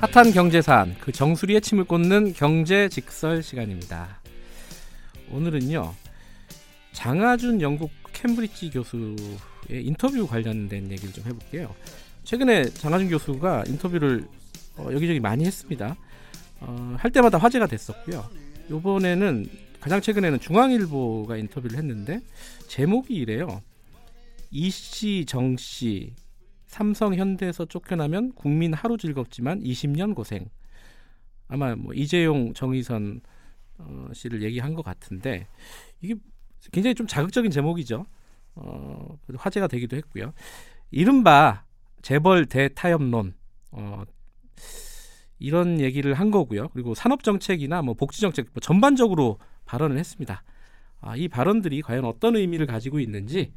핫한 경제 사안, 그 정수리에 침을 꽂는 경제 직설 시간입니다. 오늘은요, 장하준 영국 캠브리지 교수의 인터뷰 관련된 얘기를 좀 해볼게요. 최근에 장하준 교수가 인터뷰를 여기저기 많이 했습니다. 할 때마다 화제가 됐었고요. 이번에는 가장 최근에는 중앙일보가 인터뷰를 했는데 제목이 이래요. 이씨 정씨 삼성 현대에서 쫓겨나면 국민 하루 즐겁지만 20년 고생. 아마 이재용 정의선 씨를 얘기한 것 같은데 이게 굉장히 좀 자극적인 제목이죠. 화제가 되기도 했고요. 이른바 재벌 대타협론 이런 얘기를 한 거고요. 그리고 산업정책이나 복지정책 전반적으로 발언을 했습니다. 이 발언들이 과연 어떤 의미를 가지고 있는지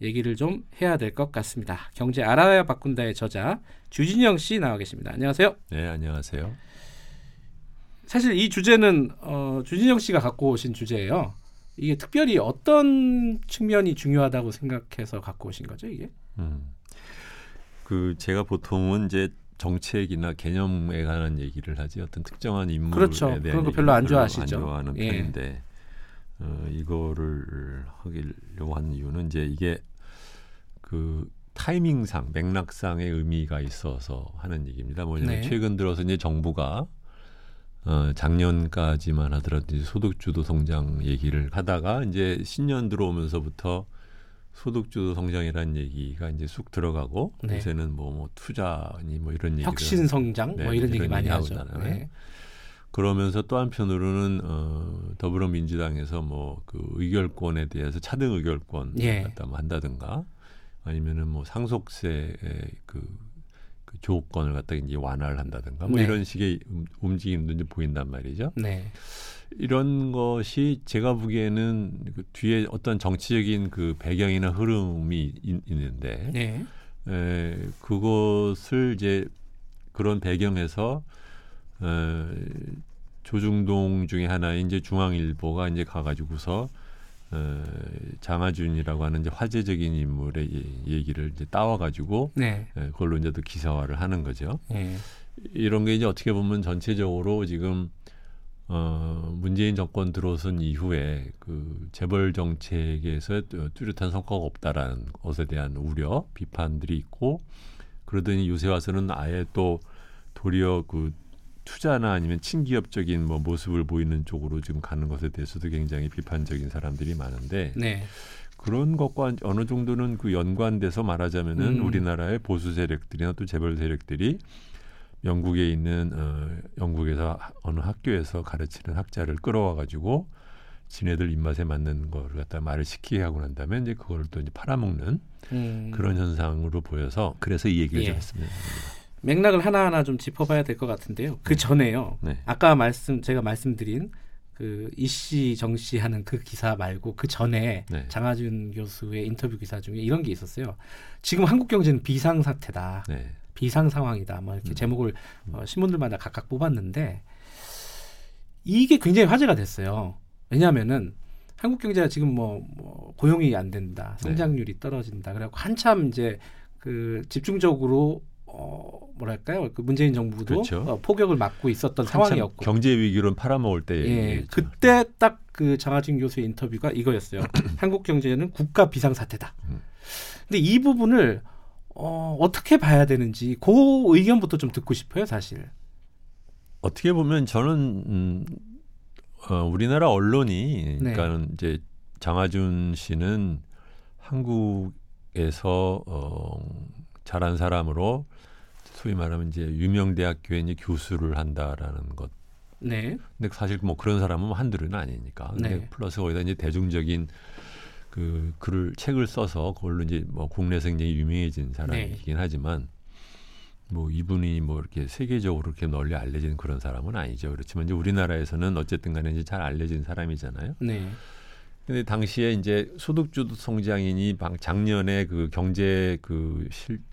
얘기를 좀 해야 될 것 같습니다. 경제 알아야 바꾼다의 저자 주진영 씨 나와 계십니다. 안녕하세요. 네, 안녕하세요. 사실 이 주제는 주진영 씨가 갖고 오신 주제예요. 이게 특별히 어떤 측면이 중요하다고 생각해서 갖고 오신 거죠, 이게? 그 제가 보통은 이제 정책이나 개념에 관한 얘기를 하지 어떤 특정한 인물에 그렇죠. 대한 그런 거 별로 안 좋아하시죠? 안 좋아하는 편인데 예. 이거를 하려고 한 이유는 이제 이게 그 타이밍상 맥락상의 의미가 있어서 하는 얘기입니다. 뭐냐면 네. 최근 들어서 이제 정부가 작년까지만 하더라도 이제 소득주도 성장 얘기를 하다가 이제 신년 들어오면서부터 소득주도 성장이라는 얘기가 이제 쑥 들어가고 네. 요새는 투자니 이런 얘기, 혁신 성장 네, 이런 얘기 많이 하죠. 네. 그러면서 또 한편으로는 더불어민주당에서 그 의결권에 대해서 차등 의결권 예. 갖다 한다든가 아니면은 상속세 그 조건을 갖다 이제 완화를 한다든가 네. 이런 식의 움직임도 이제 보인단 말이죠. 네. 이런 것이 제가 보기에는 그 뒤에 어떤 정치적인 그 배경이나 흐름이 있는데 네. 그것을 이제 그런 배경에서 조중동 중에 하나인 이제 중앙일보가 이제 가가지고서 장하준이라고 하는 이제 화제적인 인물의 얘기를 이제 따와가지고 네. 그걸로 이제 또 기사화를 하는 거죠. 네. 이런 게 이제 어떻게 보면 전체적으로 지금 문재인 정권 들어선 이후에 그 재벌 정책에서 뚜렷한 성과가 없다라는 것에 대한 우려, 비판들이 있고 그러더니 요새 와서는 아예 또 도리어 그 투자나 아니면 친기업적인 모습을 보이는 쪽으로 지금 가는 것에 대해서도 굉장히 비판적인 사람들이 많은데 네. 그런 것과 어느 정도는 그 연관돼서 말하자면은 우리나라의 보수 세력들이나 또 재벌 세력들이 영국에 있는 영국에서 어느 학교에서 가르치는 학자를 끌어와 가지고 지네들 입맛에 맞는 거를 갖다 말을 시키게 하고 난 다음에 이제 그걸 또 이제 팔아먹는 그런 현상으로 보여서 그래서 이 얘기를 예. 좀 했습니다. 맥락을 하나하나 좀 짚어봐야 될 것 같은데요. 그 전에요. 네. 아까 제가 말씀드린 그 이씨 정씨 하는 그 기사 말고 그 전에 네. 장하준 교수의 인터뷰 기사 중에 이런 게 있었어요. 지금 한국 경제는 비상 사태다. 네. 비상 상황이다. 이렇게 제목을 신문들마다 각각 뽑았는데 이게 굉장히 화제가 됐어요. 왜냐하면은 한국 경제가 지금 고용이 안 된다, 성장률이 네. 떨어진다. 그래갖고 한참 이제 그 집중적으로 그 문재인 정부도 그렇죠. 포격을 맞고 있었던 상황이었고 경제 위기론 팔아먹을 때 예, 그때 딱 그 장하준 교수의 인터뷰가 이거였어요. 한국 경제는 국가 비상사태다. 근데 이 부분을 어떻게 봐야 되는지 그 의견부터 좀 듣고 싶어요, 사실. 어떻게 보면 저는 우리나라 언론이 그러니까 이제 장하준 씨는 한국에서 잘한 사람으로 소위 말하면 이제 유명 대학교에 이제 교수를 한다라는 것. 네. 근데 사실 그런 사람은 한둘은 아니니까. 네. 근데 플러스 거기다 이제 대중적인 그 책을 써서 그걸로 이제 국내에서 굉장히 유명해진 사람이긴 네. 하지만 이분이 이렇게 세계적으로 이렇게 널리 알려진 그런 사람은 아니죠. 그렇지만 이제 우리나라에서는 어쨌든 간에 이제 잘 알려진 사람이잖아요. 네. 근데 당시에 이제 소득주도 성장이니 작년에 그 경제 그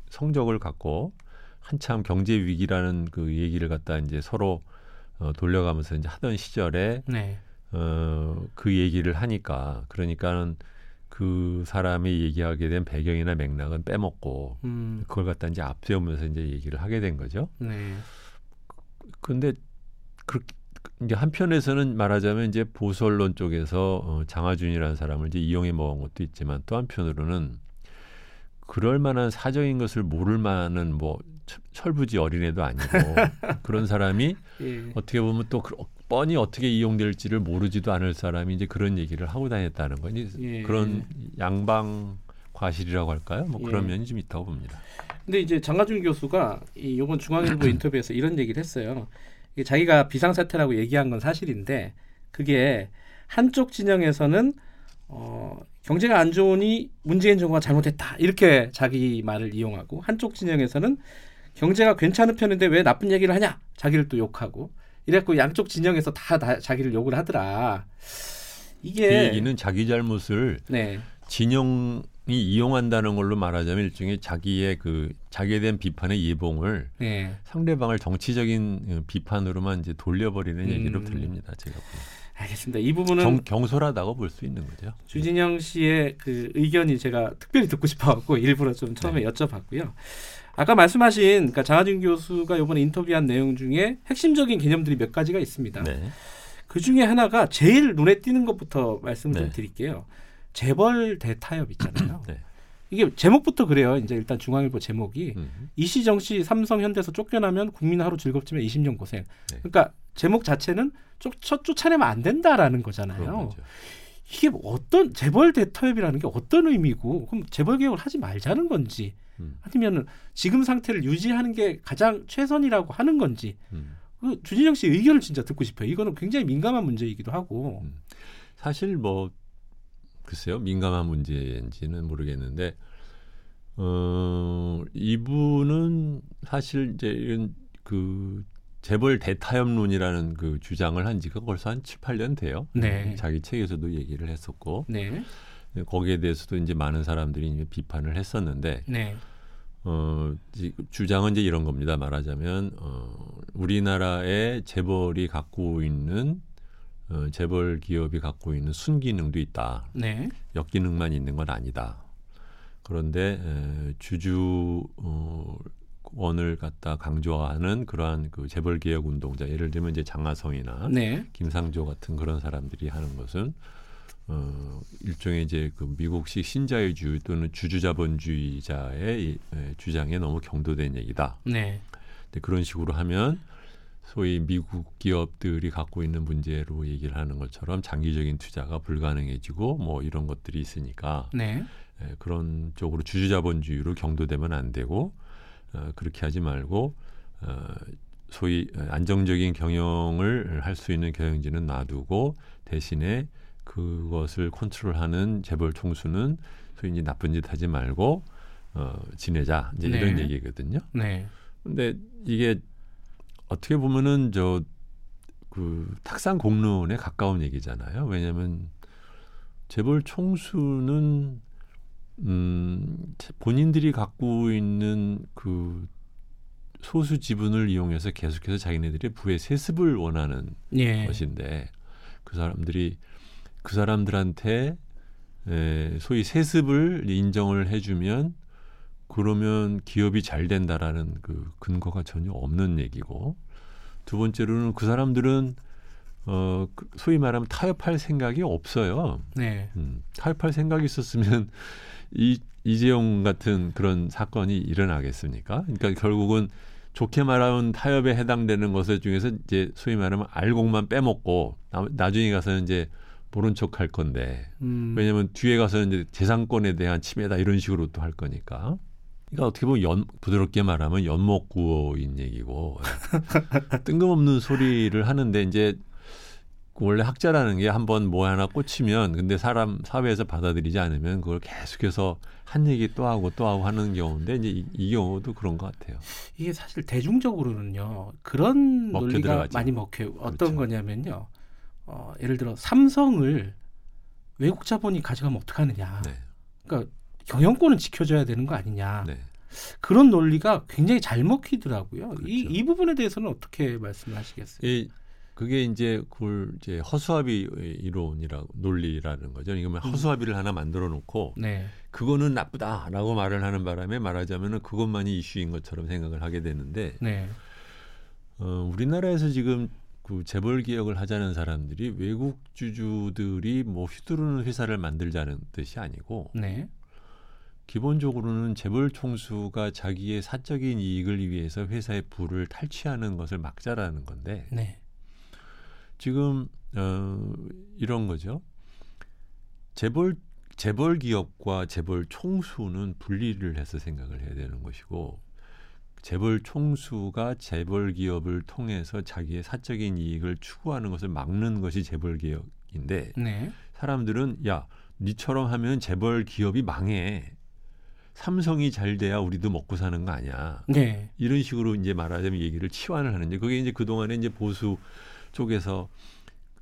성적을 갖고 한참 경제 위기라는 그 얘기를 갖다 이제 서로 돌려가면서 이제 하던 시절에 네. 그 얘기를 하니까 그러니까는 그 사람이 얘기하게 된 배경이나 맥락은 빼먹고 그걸 갖다 이제 앞세우면서 이제 얘기를 하게 된 거죠. 네. 그런데 이제 한편에서는 말하자면 이제 보수 언론 쪽에서 장하준이라는 사람을 이제 이용해 먹은 것도 있지만 또 한편으로는 그럴 만한 사정인 것을 모를 만한 뭐 철부지 어린애도 아니고 그런 사람이 예. 어떻게 보면 또 뻔히 어떻게 이용될지를 모르지도 않을 사람이 이제 그런 얘기를 하고 다녔다는 거니 예. 그런 양방 과실이라고 할까요? 뭐 그런 면이 좀 있다고 봅니다. 근데 이제 장하준 교수가 이번 중앙일보 인터뷰에서 이런 얘기를 했어요. 자기가 비상사태라고 얘기한 건 사실인데 그게 한쪽 진영에서는 경제가 안 좋으니 문재인 정부가 잘못했다 이렇게 자기 말을 이용하고 한쪽 진영에서는 경제가 괜찮은 편인데 왜 나쁜 얘기를 하냐 자기를 또 욕하고 이래갖고 양쪽 진영에서 다 자기를 욕을 하더라. 이게 그 얘기는 자기 잘못을 네. 진영이 이용한다는 걸로 말하자면 일종의 자기의 자기에 대한 비판의 예봉을 네. 상대방을 정치적인 비판으로만 이제 돌려버리는 얘기로 들립니다. 제가 보면. 알겠습니다. 이 부분은 경솔하다고 볼 수 있는 거죠. 주진영 씨의 그 의견이 제가 특별히 듣고 싶어갖고 일부러 좀 처음에 여쭤봤고요. 아까 말씀하신 장하준 교수가 이번에 인터뷰한 내용 중에 핵심적인 개념들이 몇 가지가 있습니다. 네. 그 중에 하나가 제일 눈에 띄는 것부터 말씀을 좀 드릴게요. 재벌 대타협 있잖아요. 네. 이게 제목부터 그래요. 이제 일단 중앙일보 제목이 이씨 정씨 삼성현대에서 쫓겨나면 국민 하루 즐겁지만 20년 고생. 네. 그러니까 제목 자체는 쫓아내면 안 된다라는 거잖아요. 이게 어떤 재벌 대타협이라는 게 어떤 의미고 그럼 재벌 개혁을 하지 말자는 건지 아니면 지금 상태를 유지하는 게 가장 최선이라고 하는 건지 주진영 씨 의견을 진짜 듣고 싶어요. 이거는 굉장히 민감한 문제이기도 하고 사실 뭐 글쎄요. 민감한 문제인지는 모르겠는데 이분은 사실 이제 이런 재벌 대타협론이라는 그 주장을 한 지가 벌써 한 7, 8년 돼요. 네. 자기 책에서도 얘기를 했었고 네. 거기에 대해서도 이제 많은 사람들이 이제 비판을 했었는데 네. 주장은 이제 이런 겁니다. 말하자면 우리나라의 재벌이 갖고 있는 재벌 기업이 갖고 있는 순기능도 있다. 네. 역기능만 있는 건 아니다. 그런데 주주 원을 갖다 강조하는 그러한 그 재벌 개혁 운동자 예를 들면 이제 장하성이나 네. 김상조 같은 그런 사람들이 하는 것은 일종의 이제 그 미국식 신자유주의 또는 주주자본주의자의 주장에 너무 경도된 얘기다. 네. 근데 그런 식으로 하면 소위 미국 기업들이 갖고 있는 문제로 얘기를 하는 것처럼 장기적인 투자가 불가능해지고 뭐 이런 것들이 있으니까 네. 그런 쪽으로 주주자본주의로 경도되면 안 되고. 그렇게 하지 말고 소위 안정적인 경영을 할 수 있는 경영진은 놔두고 대신에 그것을 컨트롤하는 재벌 총수는 소위 이제 나쁜 짓 하지 말고 지내자 이제 네. 이런 얘기거든요. 네. 근데 이게 어떻게 보면은 탁상 공론에 가까운 얘기잖아요. 왜냐하면 재벌 총수는 본인들이 갖고 있는 그 소수 지분을 이용해서 계속해서 자기네들의 부의 세습을 원하는 예. 것인데 그 사람들한테 소위 세습을 인정을 해주면 그러면 기업이 잘 된다라는 그 근거가 전혀 없는 얘기고 두 번째로는 그 사람들은 소위 말하면 타협할 생각이 없어요. 네. 타협할 생각이 있었으면 이재용 같은 그런 사건이 일어나겠습니까? 그러니까 결국은 좋게 말하면 타협에 해당되는 것들 중에서 이제 소위 말하면 알곡만 빼먹고 나중에 가서는 이제 모른 척할 건데 왜냐하면 뒤에 가서는 이제 재산권에 대한 침해다 이런 식으로 또 할 거니까. 그러니까 어떻게 보면 부드럽게 말하면 연목구호인 얘기고 뜬금없는 소리를 하는데 이제. 원래 학자라는 게 한번 뭐 하나 꽂히면 근데 사회에서 받아들이지 않으면 그걸 계속해서 한 얘기 또 하고 하는 경우인데 이제 이 경우도 그런 것 같아요. 이게 사실 대중적으로는요. 그런 논리가 들어가죠. 많이 먹혀요. 어떤 그렇죠. 거냐면요. 예를 들어 삼성을 외국 자본이 가져가면 어떡하느냐. 네. 그러니까 경영권은 지켜줘야 되는 거 아니냐. 네. 그런 논리가 굉장히 잘 먹히더라고요. 그렇죠. 이 부분에 대해서는 어떻게 말씀하시겠어요? 그게 이제 허수아비 이론이라고 논리라는 거죠. 그러니까 허수아비를 하나 만들어 놓고 네. 그거는 나쁘다라고 말을 하는 바람에 말하자면은 그것만이 이슈인 것처럼 생각을 하게 되는데 우리나라에서 지금 그 재벌 개혁을 하자는 사람들이 외국 주주들이 뭐 휘두르는 회사를 만들자는 뜻이 아니고 네. 기본적으로는 재벌 총수가 자기의 사적인 이익을 위해서 회사의 부를 탈취하는 것을 막자라는 건데 네. 지금 이런 거죠. 재벌 기업과 재벌 총수는 분리를 해서 생각을 해야 되는 것이고 재벌 총수가 재벌 기업을 통해서 자기의 사적인 이익을 추구하는 것을 막는 것이 재벌 개혁인데 네. 사람들은 야, 니처럼 하면 재벌 기업이 망해. 삼성이 잘 돼야 우리도 먹고 사는 거 아니야. 네. 이런 식으로 이제 말하자면 얘기를 치환을 하는데 그게 이제 그동안에 이제 보수 쪽에서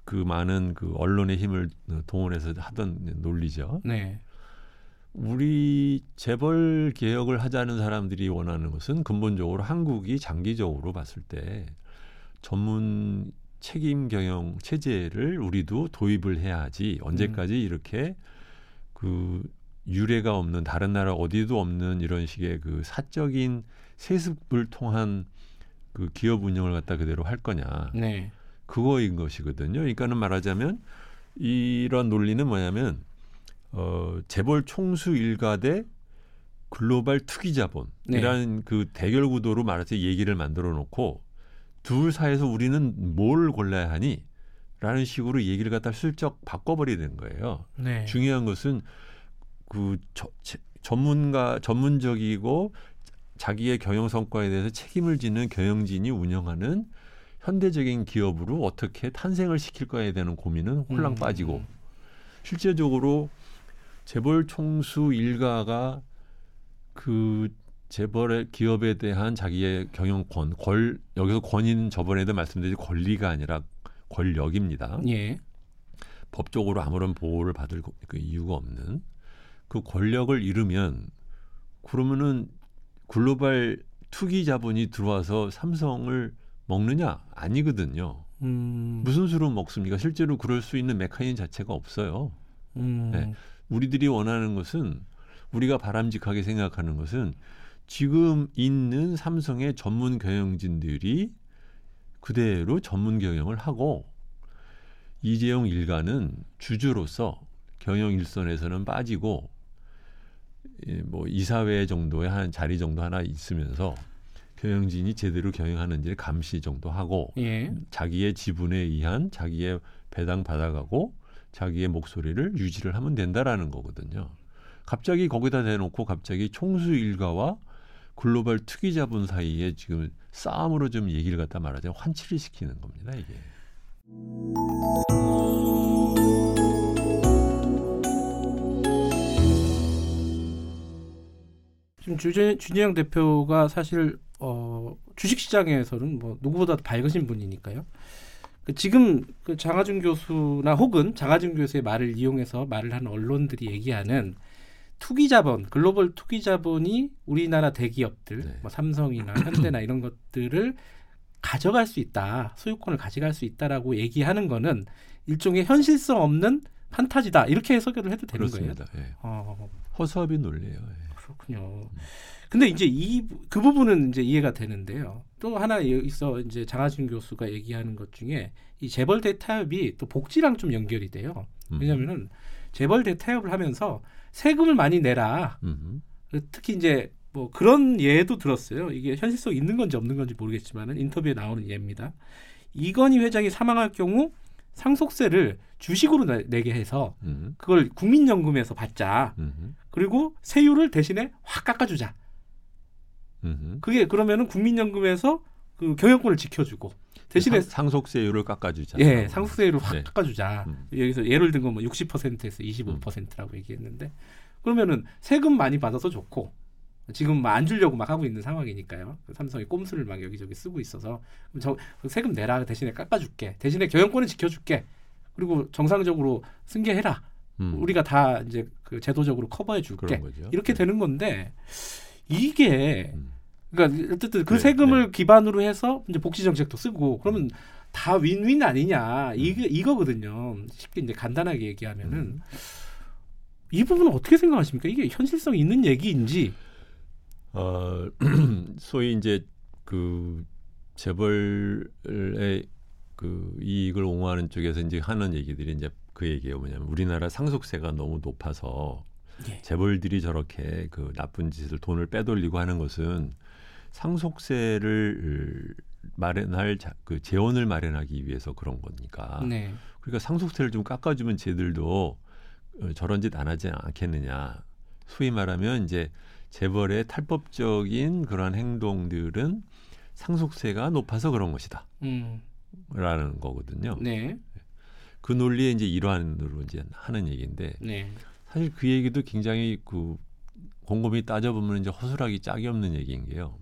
그 많은 그 언론의 힘을 동원해서 하던 논리죠. 네. 우리 재벌 개혁을 하자는 사람들이 원하는 것은 근본적으로 한국이 장기적으로 봤을 때 전문 책임 경영 체제를 우리도 도입을 해야지 언제까지 이렇게 그 유례가 없는 다른 나라 어디도 없는 이런 식의 그 사적인 세습을 통한 그 기업 운영을 갖다 그대로 할 거냐. 네. 그거인 것이거든요. 그러니까는 말하자면 이런 논리는 뭐냐면 재벌 총수 일가대 글로벌 투기자본이라는 네. 그 대결 구도로 말해서 얘기를 만들어 놓고 둘 사이에서 우리는 뭘 골라야 하니? 라는 식으로 얘기를 갖다 슬쩍 바꿔버리는 거예요. 네. 중요한 것은 그 전문적이고 자기의 경영 성과에 대해서 책임을 지는 경영진이 운영하는 현대적인 기업으로 어떻게 탄생을 시킬 거에 대한 고민은 홀랑 빠지고 실제적으로 재벌 총수 일가가 그 재벌의 기업에 대한 자기의 경영권, 여기서 권위는 저번에도 말씀드린 권리가 아니라 권력입니다. 예. 법적으로 아무런 보호를 받을 그 이유가 없는 그 권력을 잃으면 그러면은 글로벌 투기 자본이 들어와서 삼성을 먹느냐? 아니거든요. 무슨 수로 먹습니까? 실제로 그럴 수 있는 메커니즘 자체가 없어요. 네. 우리들이 원하는 것은 우리가 바람직하게 생각하는 것은 지금 있는 삼성의 전문 경영진들이 그대로 전문 경영을 하고 이재용 일가는 주주로서 경영 일선에서는 빠지고 뭐 이사회 정도의 한 자리 정도 하나 있으면서 경영진이 제대로 경영하는지를 감시 정도 하고 예. 자기의 지분에 의한 자기의 배당 받아가고 자기의 목소리를 유지를 하면 된다라는 거거든요. 갑자기 거기다 대놓고 갑자기 총수 일가와 글로벌 투기자본 사이에 지금 싸움으로 좀 얘기를 갖다 말하자면 환치를 시키는 겁니다. 이게. 지금 주진영 대표가 사실 주식시장에서는 뭐 누구보다 밝으신 분이니까요. 지금 그 장하준 교수나 혹은 장하준 교수의 말을 이용해서 말을 하는 언론들이 얘기하는 투기자본, 글로벌 투기자본이 우리나라 대기업들, 네. 뭐 삼성이나 현대나 이런 것들을 가져갈 수 있다, 소유권을 가져갈 수 있다라고 얘기하는 거는 일종의 현실성 없는 판타지다 이렇게 해석을 해도 되는 그렇습니다. 거예요. 예. 허수아비 논리예요. 예. 그렇군요. 근데 이제 그 부분은 이제 이해가 되는데요. 또 하나 있어 이제 장하준 교수가 얘기하는 것 중에 이 재벌 대타협이 또 복지랑 좀 연결이 돼요. 왜냐하면은 재벌 대타협을 하면서 세금을 많이 내라. 특히 이제 뭐 그런 예도 들었어요. 이게 현실성 있는 건지 없는 건지 모르겠지만은 인터뷰에 나오는 예입니다. 이건희 회장이 사망할 경우 상속세를 주식으로 내게 해서 그걸 국민연금에서 받자. 그리고 세율을 대신에 확 깎아주자. 그게 그러면은 국민연금에서 그 경영권을 지켜주고 대신에 상속세율을 깎아주자. 예, 상속세율을 확 네. 깎아주자. 여기서 예를 든 건 뭐 60%에서 25%라고 얘기했는데 그러면은 세금 많이 받아서 좋고 지금 안 주려고 막 하고 있는 상황이니까요. 삼성이 꼼수를 막 여기저기 쓰고 있어서 그럼 세금 내라 대신에 깎아줄게. 대신에 경영권을 지켜줄게. 그리고 정상적으로 승계해라. 우리가 다 이제 그 제도적으로 커버해줄게. 이렇게 네. 되는 건데 이게 그러니까 어쨌든 그 네, 세금을 네. 기반으로 해서 이제 복지 정책도 쓰고 그러면 다 윈윈 아니냐 이거거든요. 쉽게 이제 간단하게 얘기하면은 이 부분은 어떻게 생각하십니까? 이게 현실성 있는 얘기인지. 소위 이제 그 재벌의 그 이익을 옹호하는 쪽에서 이제 하는 얘기들이 이제 그 얘기예요. 뭐냐면 우리나라 상속세가 너무 높아서 예. 재벌들이 저렇게 그 나쁜 짓을 돈을 빼돌리고 하는 것은 상속세를 마련할 그 재원을 마련하기 위해서 그런 거니까. 네. 그러니까 상속세를 좀 깎아주면 쟤들도 저런 짓 안 하지 않겠느냐. 소위 말하면 이제 재벌의 탈법적인 그러한 행동들은 상속세가 높아서 그런 것이다. 라는 거거든요. 네. 그 논리의 이제 일환으로 이제 하는 얘기인데 네. 사실 그 얘기도 굉장히 그 곰곰이 따져보면 이제 허술하기 짝이 없는 얘기인 게요.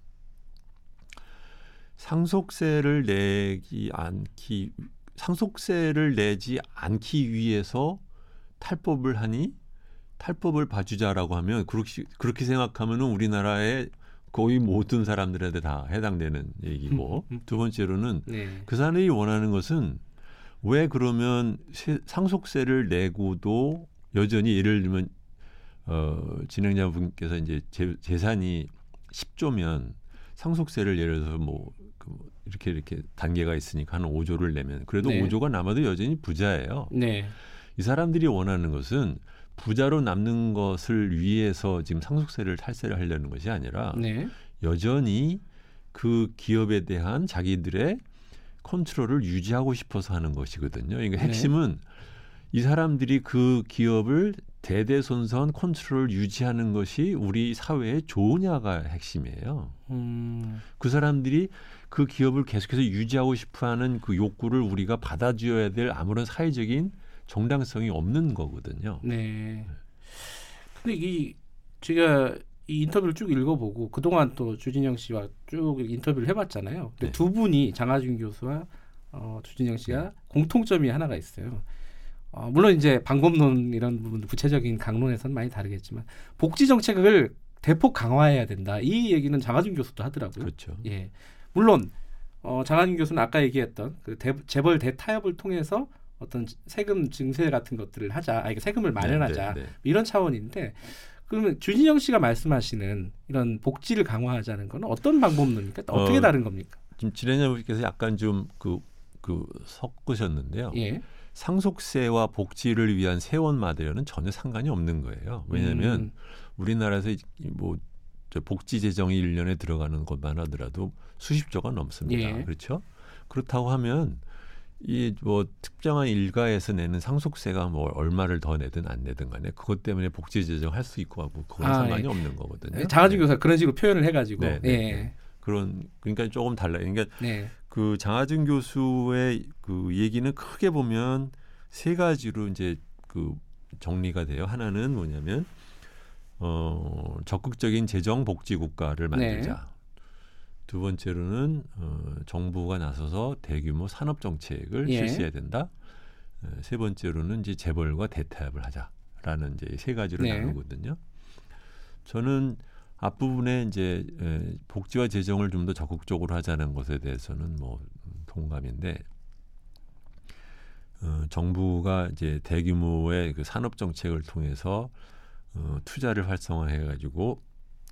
상속세를 내지 않기 위해서 탈법을 하니 탈법을 봐주자라고 하면 그렇게 생각하면은 우리나라의 거의 모든 사람들한테 다 해당되는 얘기고 두 번째로는 네. 그 사람이 원하는 것은 왜 그러면 상속세를 내고도 여전히 예를 들면 진행자분께서 이제 재산이 10조면 상속세를 예를 들어서 뭐 이렇게 단계가 있으니까 한 5조를 내면 그래도 네. 5조가 남아도 여전히 부자예요. 네. 이 사람들이 원하는 것은 부자로 남는 것을 위해서 지금 상속세를 탈세를 하려는 것이 아니라 네. 여전히 그 기업에 대한 자기들의 컨트롤을 유지하고 싶어서 하는 것이거든요. 그러니까 핵심은 네. 이 사람들이 그 기업을 대대손손 컨트롤을 유지하는 것이 우리 사회에 좋으냐가 핵심이에요. 그 사람들이 그 기업을 계속해서 유지하고 싶어하는 그 욕구를 우리가 받아줘야 될 아무런 사회적인 정당성이 없는 거거든요. 네. 근데 제가 이 인터뷰를 쭉 읽어보고 그동안 또 주진영 씨와 쭉 인터뷰를 해봤잖아요. 근데 네. 두 분이 장하준 교수와 주진영 씨가 공통점이 하나가 있어요. 물론 이제 방법론 이런 부분 구체적인 강론에서는 많이 다르겠지만 복지 정책을 대폭 강화해야 된다. 이 얘기는 장하준 교수도 하더라고요. 그렇죠. 예. 물론 장하준 교수는 아까 얘기했던 그 재벌 대타협을 통해서 어떤 세금 증세 같은 것들을 하자. 이게 세금을 마련하자. 네. 이런 차원인데 그러면 주진영 씨가 말씀하시는 이런 복지를 강화하자는 건 어떤 방법론입니까? 어떻게 다른 겁니까? 지금 진행자분께서 약간 좀 그 섞으셨는데요. 예. 상속세와 복지를 위한 세원 마련은 전혀 상관이 없는 거예요. 왜냐하면 우리나라에서 뭐 복지 재정이 1년에 들어가는 것만 하더라도 수십조가 넘습니다. 예. 그렇죠? 그렇다고 하면 이 뭐 특정한 일가에서 내는 상속세가 뭐 얼마를 더 내든 안 내든 간에 그것 때문에 복지 재정할 수 있고 하고 그건 상관이 예. 없는 거거든요. 장하준 교수가 그런 식으로 표현을 해가지고 예. 그러니까 조금 달라요. 그러니까 네. 그 장하준 교수의 그 얘기는 크게 보면 세 가지로 이제 그 정리가 돼요. 하나는 뭐냐면 적극적인 재정 복지 국가를 만들자. 네. 두 번째로는 정부가 나서서 대규모 산업 정책을 예. 실시해야 된다. 세 번째로는 이제 재벌과 대타협을 하자라는 이제 세 가지로 네. 나누거든요. 저는 앞부분에 이제 복지와 재정을 좀 더 적극적으로 하자는 것에 대해서는 뭐 동감인데 정부가 이제 대규모의 그 산업 정책을 통해서 투자를 활성화해가지고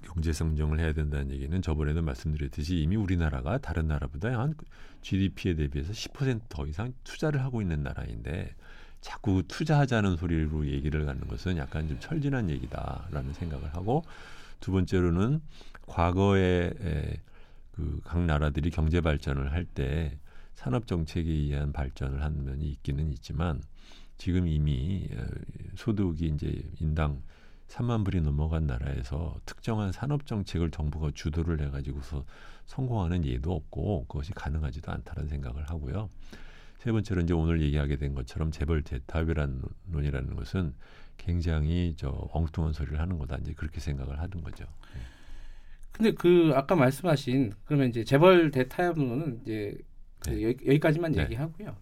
경제 성장을 해야 된다는 얘기는 저번에도 말씀드렸듯이 이미 우리나라가 다른 나라보다 한 GDP에 대비해서 10% 더 이상 투자를 하고 있는 나라인데 자꾸 투자하자는 소리로 얘기를 하는 것은 약간 좀 철진한 얘기다라는 생각을 하고 두 번째로는 과거에 그 각 나라들이 경제 발전을 할 때 산업 정책에 의한 발전을 한 면이 있기는 있지만 지금 이미 소득이 이제 인당 3만 불이 넘어간 나라에서 특정한 산업 정책을 정부가 주도를 해가지고서 성공하는 예도 없고 그것이 가능하지도 않다는 생각을 하고요. 세 번째로 이제 오늘 얘기하게 된 것처럼 재벌 대타협이라는 논이라는 것은 굉장히 엉뚱한 소리를 하는 거다 이제 그렇게 생각을 하는 거죠. 근데 그 아까 말씀하신 그러면 이제 재벌 대타협론은 이제 네. 여기까지만 네. 얘기하고요.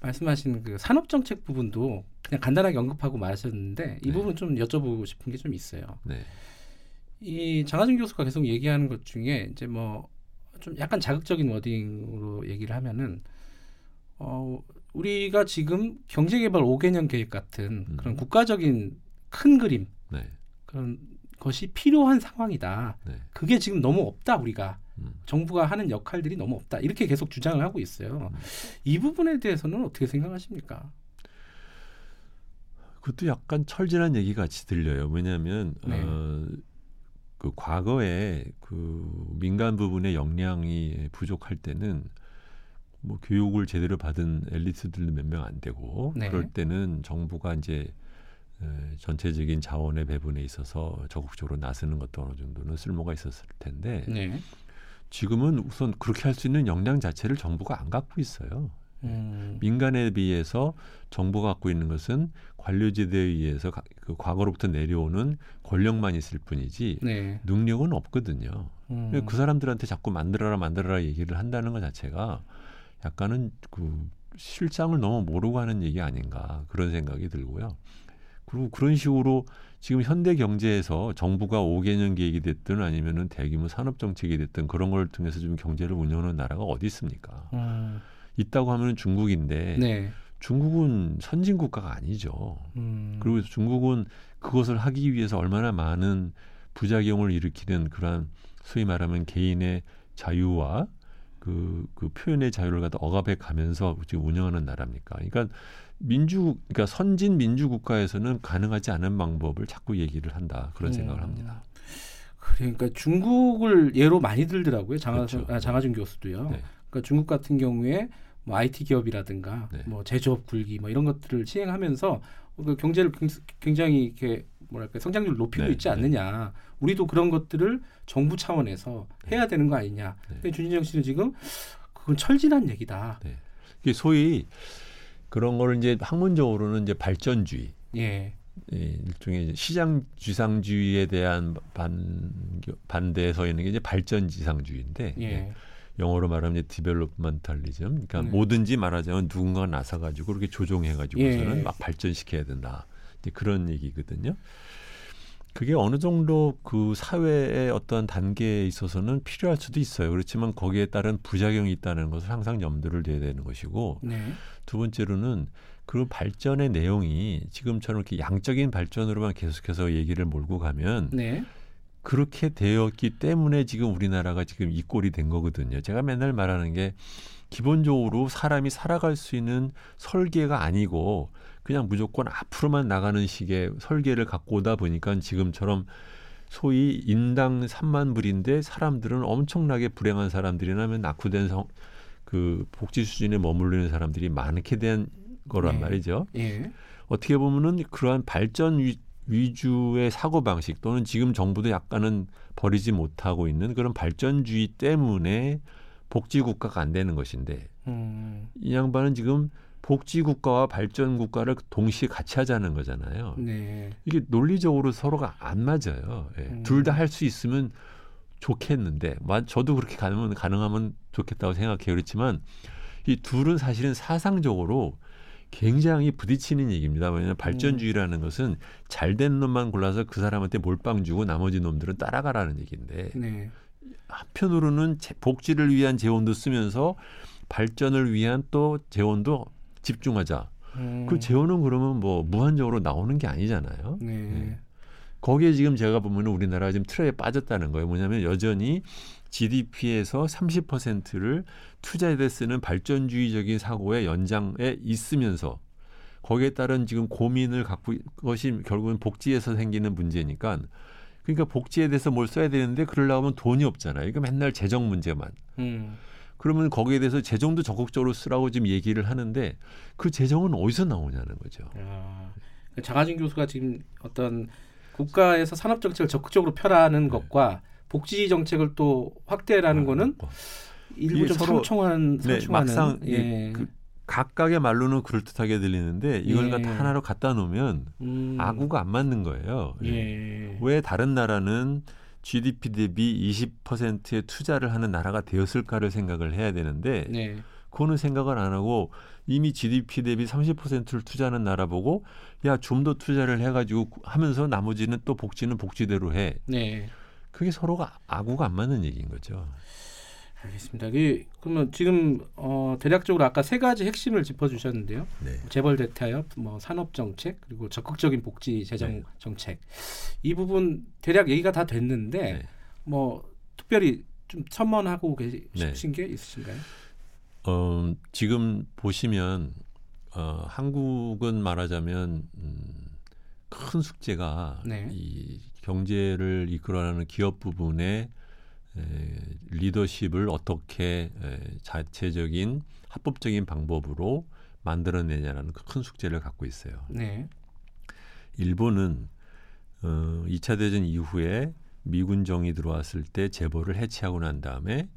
말씀하신 그 산업 정책 부분도 그냥 간단하게 언급하고 말하셨는데 이 부분 좀 여쭤보고 싶은 게 좀 있어요. 네. 이 장하준 교수가 계속 얘기하는 것 중에 이제 뭐 좀 약간 자극적인 워딩으로 얘기를 하면은 우리가 지금 경제개발 5개년 계획 같은 그런 국가적인 큰 그림 그런 것이 필요한 상황이다. 네. 그게 지금 너무 없다 우리가 정부가 하는 역할들이 너무 없다. 이렇게 계속 주장을 하고 있어요. 이 부분에 대해서는 어떻게 생각하십니까? 그것도 약간 철진한 얘기 같이 들려요. 왜냐하면 네. 그 과거에 그 민간 부분의 역량이 부족할 때는 뭐 교육을 제대로 받은 엘리트들도 몇 명 안 되고 네. 그럴 때는 정부가 이제 전체적인 자원의 배분에 있어서 적극적으로 나서는 것도 어느 정도는 쓸모가 있었을 텐데 네. 지금은 우선 그렇게 할 수 있는 역량 자체를 정부가 안 갖고 있어요. 민간에 비해서 정부가 갖고 있는 것은 관료지대에 의해서 그 과거로부터 내려오는 권력만 있을 뿐이지 네. 능력은 없거든요. 그 사람들한테 자꾸 만들어라 얘기를 한다는 것 자체가 약간은 그 실상을 너무 모르고 하는 얘기 아닌가 그런 생각이 들고요. 그리고 그런 식으로 지금 현대 경제에서 정부가 5개년 계획이 됐든 아니면은 대규모 산업 정책이 됐든 그런 걸 통해서 지금 경제를 운영하는 나라가 어디 있습니까? 있다고 하면 중국인데 네. 중국은 선진 국가가 아니죠. 그리고 중국은 그것을 하기 위해서 얼마나 많은 부작용을 일으키는 그러한 소위 말하면 개인의 자유와 그 표현의 자유를 갖다 억압해 가면서 지금 운영하는 나라입니까? 그러니까 선진 민주 국가에서는 가능하지 않은 방법을 자꾸 얘기를 한다 그런 생각을 합니다. 그러니까 중국을 예로 많이 들더라고요. 그렇죠. 장하준 교수도요. 네. 그러니까 중국 같은 경우에 뭐 IT 기업이라든가 네. 뭐 제조업 굴기 뭐 이런 것들을 시행하면서 그 경제를 굉장히 이렇게 뭐랄까 성장률을 높이고 네. 있지 않느냐. 우리도 그런 것들을 정부 차원에서 네. 해야 되는 거 아니냐. 네. 근데 주진영 씨는 지금 그건 철진한 얘기다. 네. 이게 소위 그런 걸 이제 학문적으로는 이제 발전주의. 예. 일종의 시장 지상주의에 대한 반대에 서 있는 게 이제 발전 지상주의인데 예. 예. 영어로 말하면 디벨롭먼탈리즘. 그러니까 네. 뭐든지 말하자면 누군가 나서가지고 그렇게 조종해가지고서는 예. 막 발전시켜야 된다. 이제 그런 얘기거든요. 그게 어느 정도 그 사회의 어떤 단계에 있어서는 필요할 수도 있어요. 그렇지만 거기에 따른 부작용이 있다는 것을 항상 염두를 둬야 되는 것이고 네. 두 번째로는 그 발전의 내용이 지금처럼 이렇게 양적인 발전으로만 계속해서 얘기를 몰고 가면 네. 그렇게 되었기 때문에 지금 우리나라가 지금 이 꼴이 된 거거든요. 제가 맨날 말하는 게 기본적으로 사람이 살아갈 수 있는 설계가 아니고 그냥 무조건 앞으로만 나가는 식의 설계를 갖고 오다 보니까 지금처럼 소위 인당 3만 불인데 사람들은 엄청나게 불행한 사람들이나 하면 낙후된 그 복지 수준에 머무르는 사람들이 많게 된 거란 네. 말이죠. 네. 어떻게 보면은 그러한 발전 위주의 사고방식 또는 지금 정부도 약간은 버리지 못하고 있는 그런 발전주의 때문에 복지국가가 안 되는 것인데 이 양반은 지금 복지국가와 발전국가를 동시에 같이 하자는 거잖아요. 네. 이게 논리적으로 서로가 안 맞아요. 예. 둘 다 할 수 있으면 좋겠는데 저도 그렇게 가능하면 좋겠다고 생각해요. 그렇지만 이 둘은 사실은 사상적으로 굉장히 부딪히는 얘기입니다. 왜냐하면 발전주의라는 것은 잘된 놈만 골라서 그 사람한테 몰빵 주고 나머지 놈들은 따라가라는 얘기인데 네. 한편으로는 복지를 위한 재원도 쓰면서 발전을 위한 또 재원도 집중하자. 그 재원은 그러면 뭐 무한적으로 나오는 게 아니잖아요. 네. 네. 거기에 지금 제가 보면 우리나라가 지금 트랩에 빠졌다는 거예요. 뭐냐면 여전히 GDP에서 30%를 투자에 쓰는 발전주의적인 사고의 연장에 있으면서 거기에 따른 지금 고민을 갖고 것이 결국은 복지에서 생기는 문제니까 그러니까 복지에 대해서 뭘 써야 되는데 그러려면 돈이 없잖아요. 그러니까 맨날 재정 문제만. 그러면 거기에 대해서 재정도 적극적으로 쓰라고 지금 얘기를 하는데 그 재정은 어디서 나오냐는 거죠. 장하준 교수가 지금 어떤 국가에서 산업정책을 적극적으로 펴라는 네. 것과 복지 정책을 또 확대라는 거는 일부 좀 상충하는 네, 막상 예. 그 각각의 말로는 그럴듯하게 들리는데 이걸 예. 갖다 하나로 갖다 놓으면 아구가 안 맞는 거예요. 예. 왜 다른 나라는 GDP 대비 20%의 투자를 하는 나라가 되었을까를 생각을 해야 되는데 예. 그거는 생각을 안 하고 이미 GDP 대비 30%를 투자하는 나라 보고 야, 좀 더 투자를 해가지고 하면서 나머지는 또 복지는 복지대로 해. 네. 그게 서로가 아구가 안 맞는 얘기인 거죠. 알겠습니다. 그러면 지금 대략적으로 아까 세 가지 핵심을 짚어주셨는데요. 네. 재벌 대타협, 뭐 산업 정책, 그리고 적극적인 복지 재정 네. 정책. 이 부분 대략 얘기가 다 됐는데 네. 뭐 특별히 좀 천문하고 계신 게 있으신가요? 지금 보시면 한국은 말하자면 큰 숙제가 이 경제를 이끌어가는 기업 부분의 리더십을 어떻게 자체적인 합법적인 방법으로 만들어내냐라는 큰 숙제를 갖고 있어요. 네. 일본은 2차 대전 이후에 미군 정이 들어왔을 때 재벌을 해체하고 난 다음에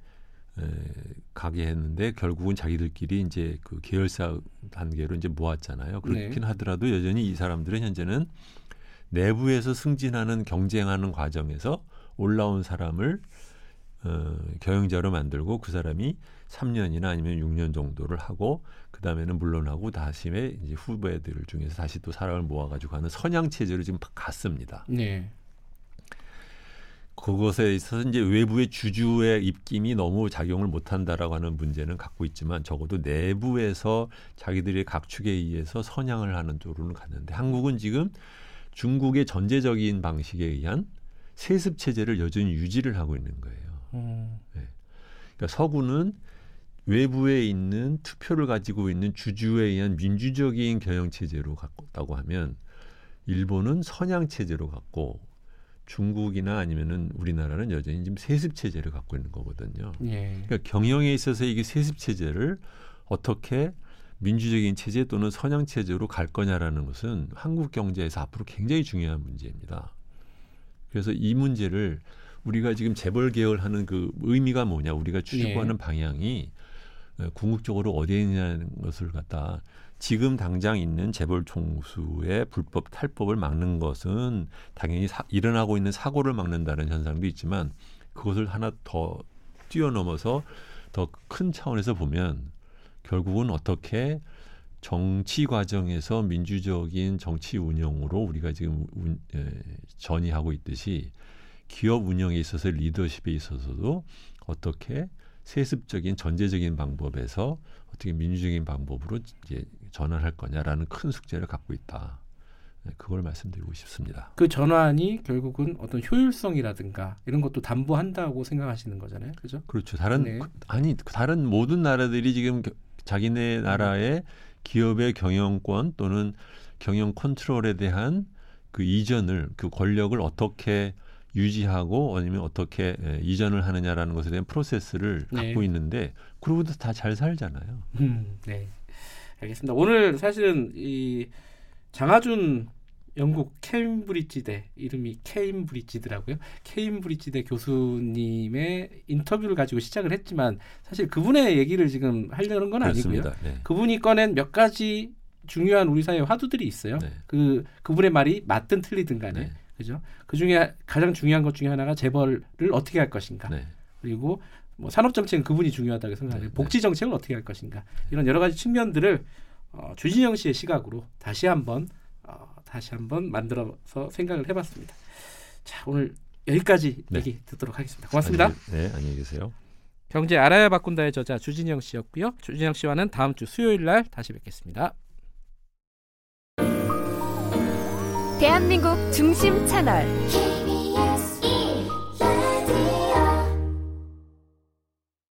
가게 했는데 결국은 자기들끼리 이제 그 계열사 단계로 이제 모았잖아요. 그렇긴 하더라도 여전히 이 사람들은 현재는 내부에서 승진하는 경쟁하는 과정에서 올라온 사람을 경영자로 만들고 그 사람이 3년이나 아니면 6년 정도를 하고 그 다음에는 물론하고 다시 이제 후배들 중에서 다시 또 사람을 모아가지고 하는 선양 체제로 지금 갔습니다. 네. 그것에 있어서 이제 외부의 주주의 입김이 너무 작용을 못한다라고 하는 문제는 갖고 있지만 적어도 내부에서 자기들의 각축에 의해서 선양을 하는 쪽으로는 갔는데 한국은 지금 중국의 전제적인 방식에 의한 세습 체제를 여전히 유지를 하고 있는 거예요. 네. 그러니까 서구는 외부에 있는 투표를 가지고 있는 주주에 의한 민주적인 경영 체제로 갔다고 하면 일본은 선양 체제로 갔고 중국이나 아니면은 우리나라는 여전히 지금 세습 체제를 갖고 있는 거거든요. 예. 그러니까 경영에 있어서 이게 세습 체제를 어떻게 민주적인 체제 또는 선양 체제로 갈 거냐라는 것은 한국 경제에서 앞으로 굉장히 중요한 문제입니다. 그래서 이 문제를 우리가 지금 재벌 개혁하는 그 의미가 뭐냐, 우리가 추구하는 방향이 궁극적으로 어디에 있냐는 것을 갖다. 지금 당장 있는 재벌 총수의 불법 탈법을 막는 것은 당연히 일어나고 있는 사고를 막는다는 현상도 있지만 그것을 하나 더 뛰어넘어서 더 큰 차원에서 보면 결국은 어떻게 정치 과정에서 민주적인 정치 운영으로 우리가 지금 전이하고 있듯이 기업 운영에 있어서 리더십에 있어서도 어떻게 세습적인 전제적인 방법에서 어떻게 민주적인 방법으로 이제 전환할 거냐라는 큰 숙제를 갖고 있다. 그걸 말씀드리고 싶습니다. 그 전환이 결국은 어떤 효율성이라든가 이런 것도 담보한다고 생각하시는 거잖아요, 그죠? 그렇죠. 다른 다른 모든 나라들이 지금 자기네 나라의 기업의 경영권 또는 경영 컨트롤에 대한 그 이전을 그 권력을 어떻게 유지하고 아니면 어떻게 이전을 하느냐라는 것에 대한 프로세스를 갖고 있는데 그러고도 다 잘 살잖아요. 네, 알겠습니다. 오늘 사실은 이 장하준 영국 케임브리지대 이름이 케임브리지더라고요. 케임브리지대 교수님의 인터뷰를 가지고 시작을 했지만 사실 그분의 얘기를 지금 하려는 건 그렇습니다. 아니고요. 네. 그분이 꺼낸 몇 가지 중요한 우리 사회의 화두들이 있어요. 네. 그분의 말이 맞든 틀리든 간에. 네. 그죠? 그 중에 가장 중요한 것 중에 하나가 재벌을 어떻게 할 것인가. 네. 그리고 뭐 산업 정책은 그분이 중요하다고 생각해요. 복지 정책을 어떻게 할 것인가. 이런 여러 가지 측면들을 주진영 씨의 시각으로 다시 한번 만들어서 생각을 해봤습니다. 자, 오늘 여기까지 얘기 듣도록 하겠습니다. 고맙습니다. 안녕히 계세요. 경제 알아야 바꾼다의 저자 주진영 씨였고요. 주진영 씨와는 다음 주 수요일 날 다시 뵙겠습니다. 대한민국 중심 채널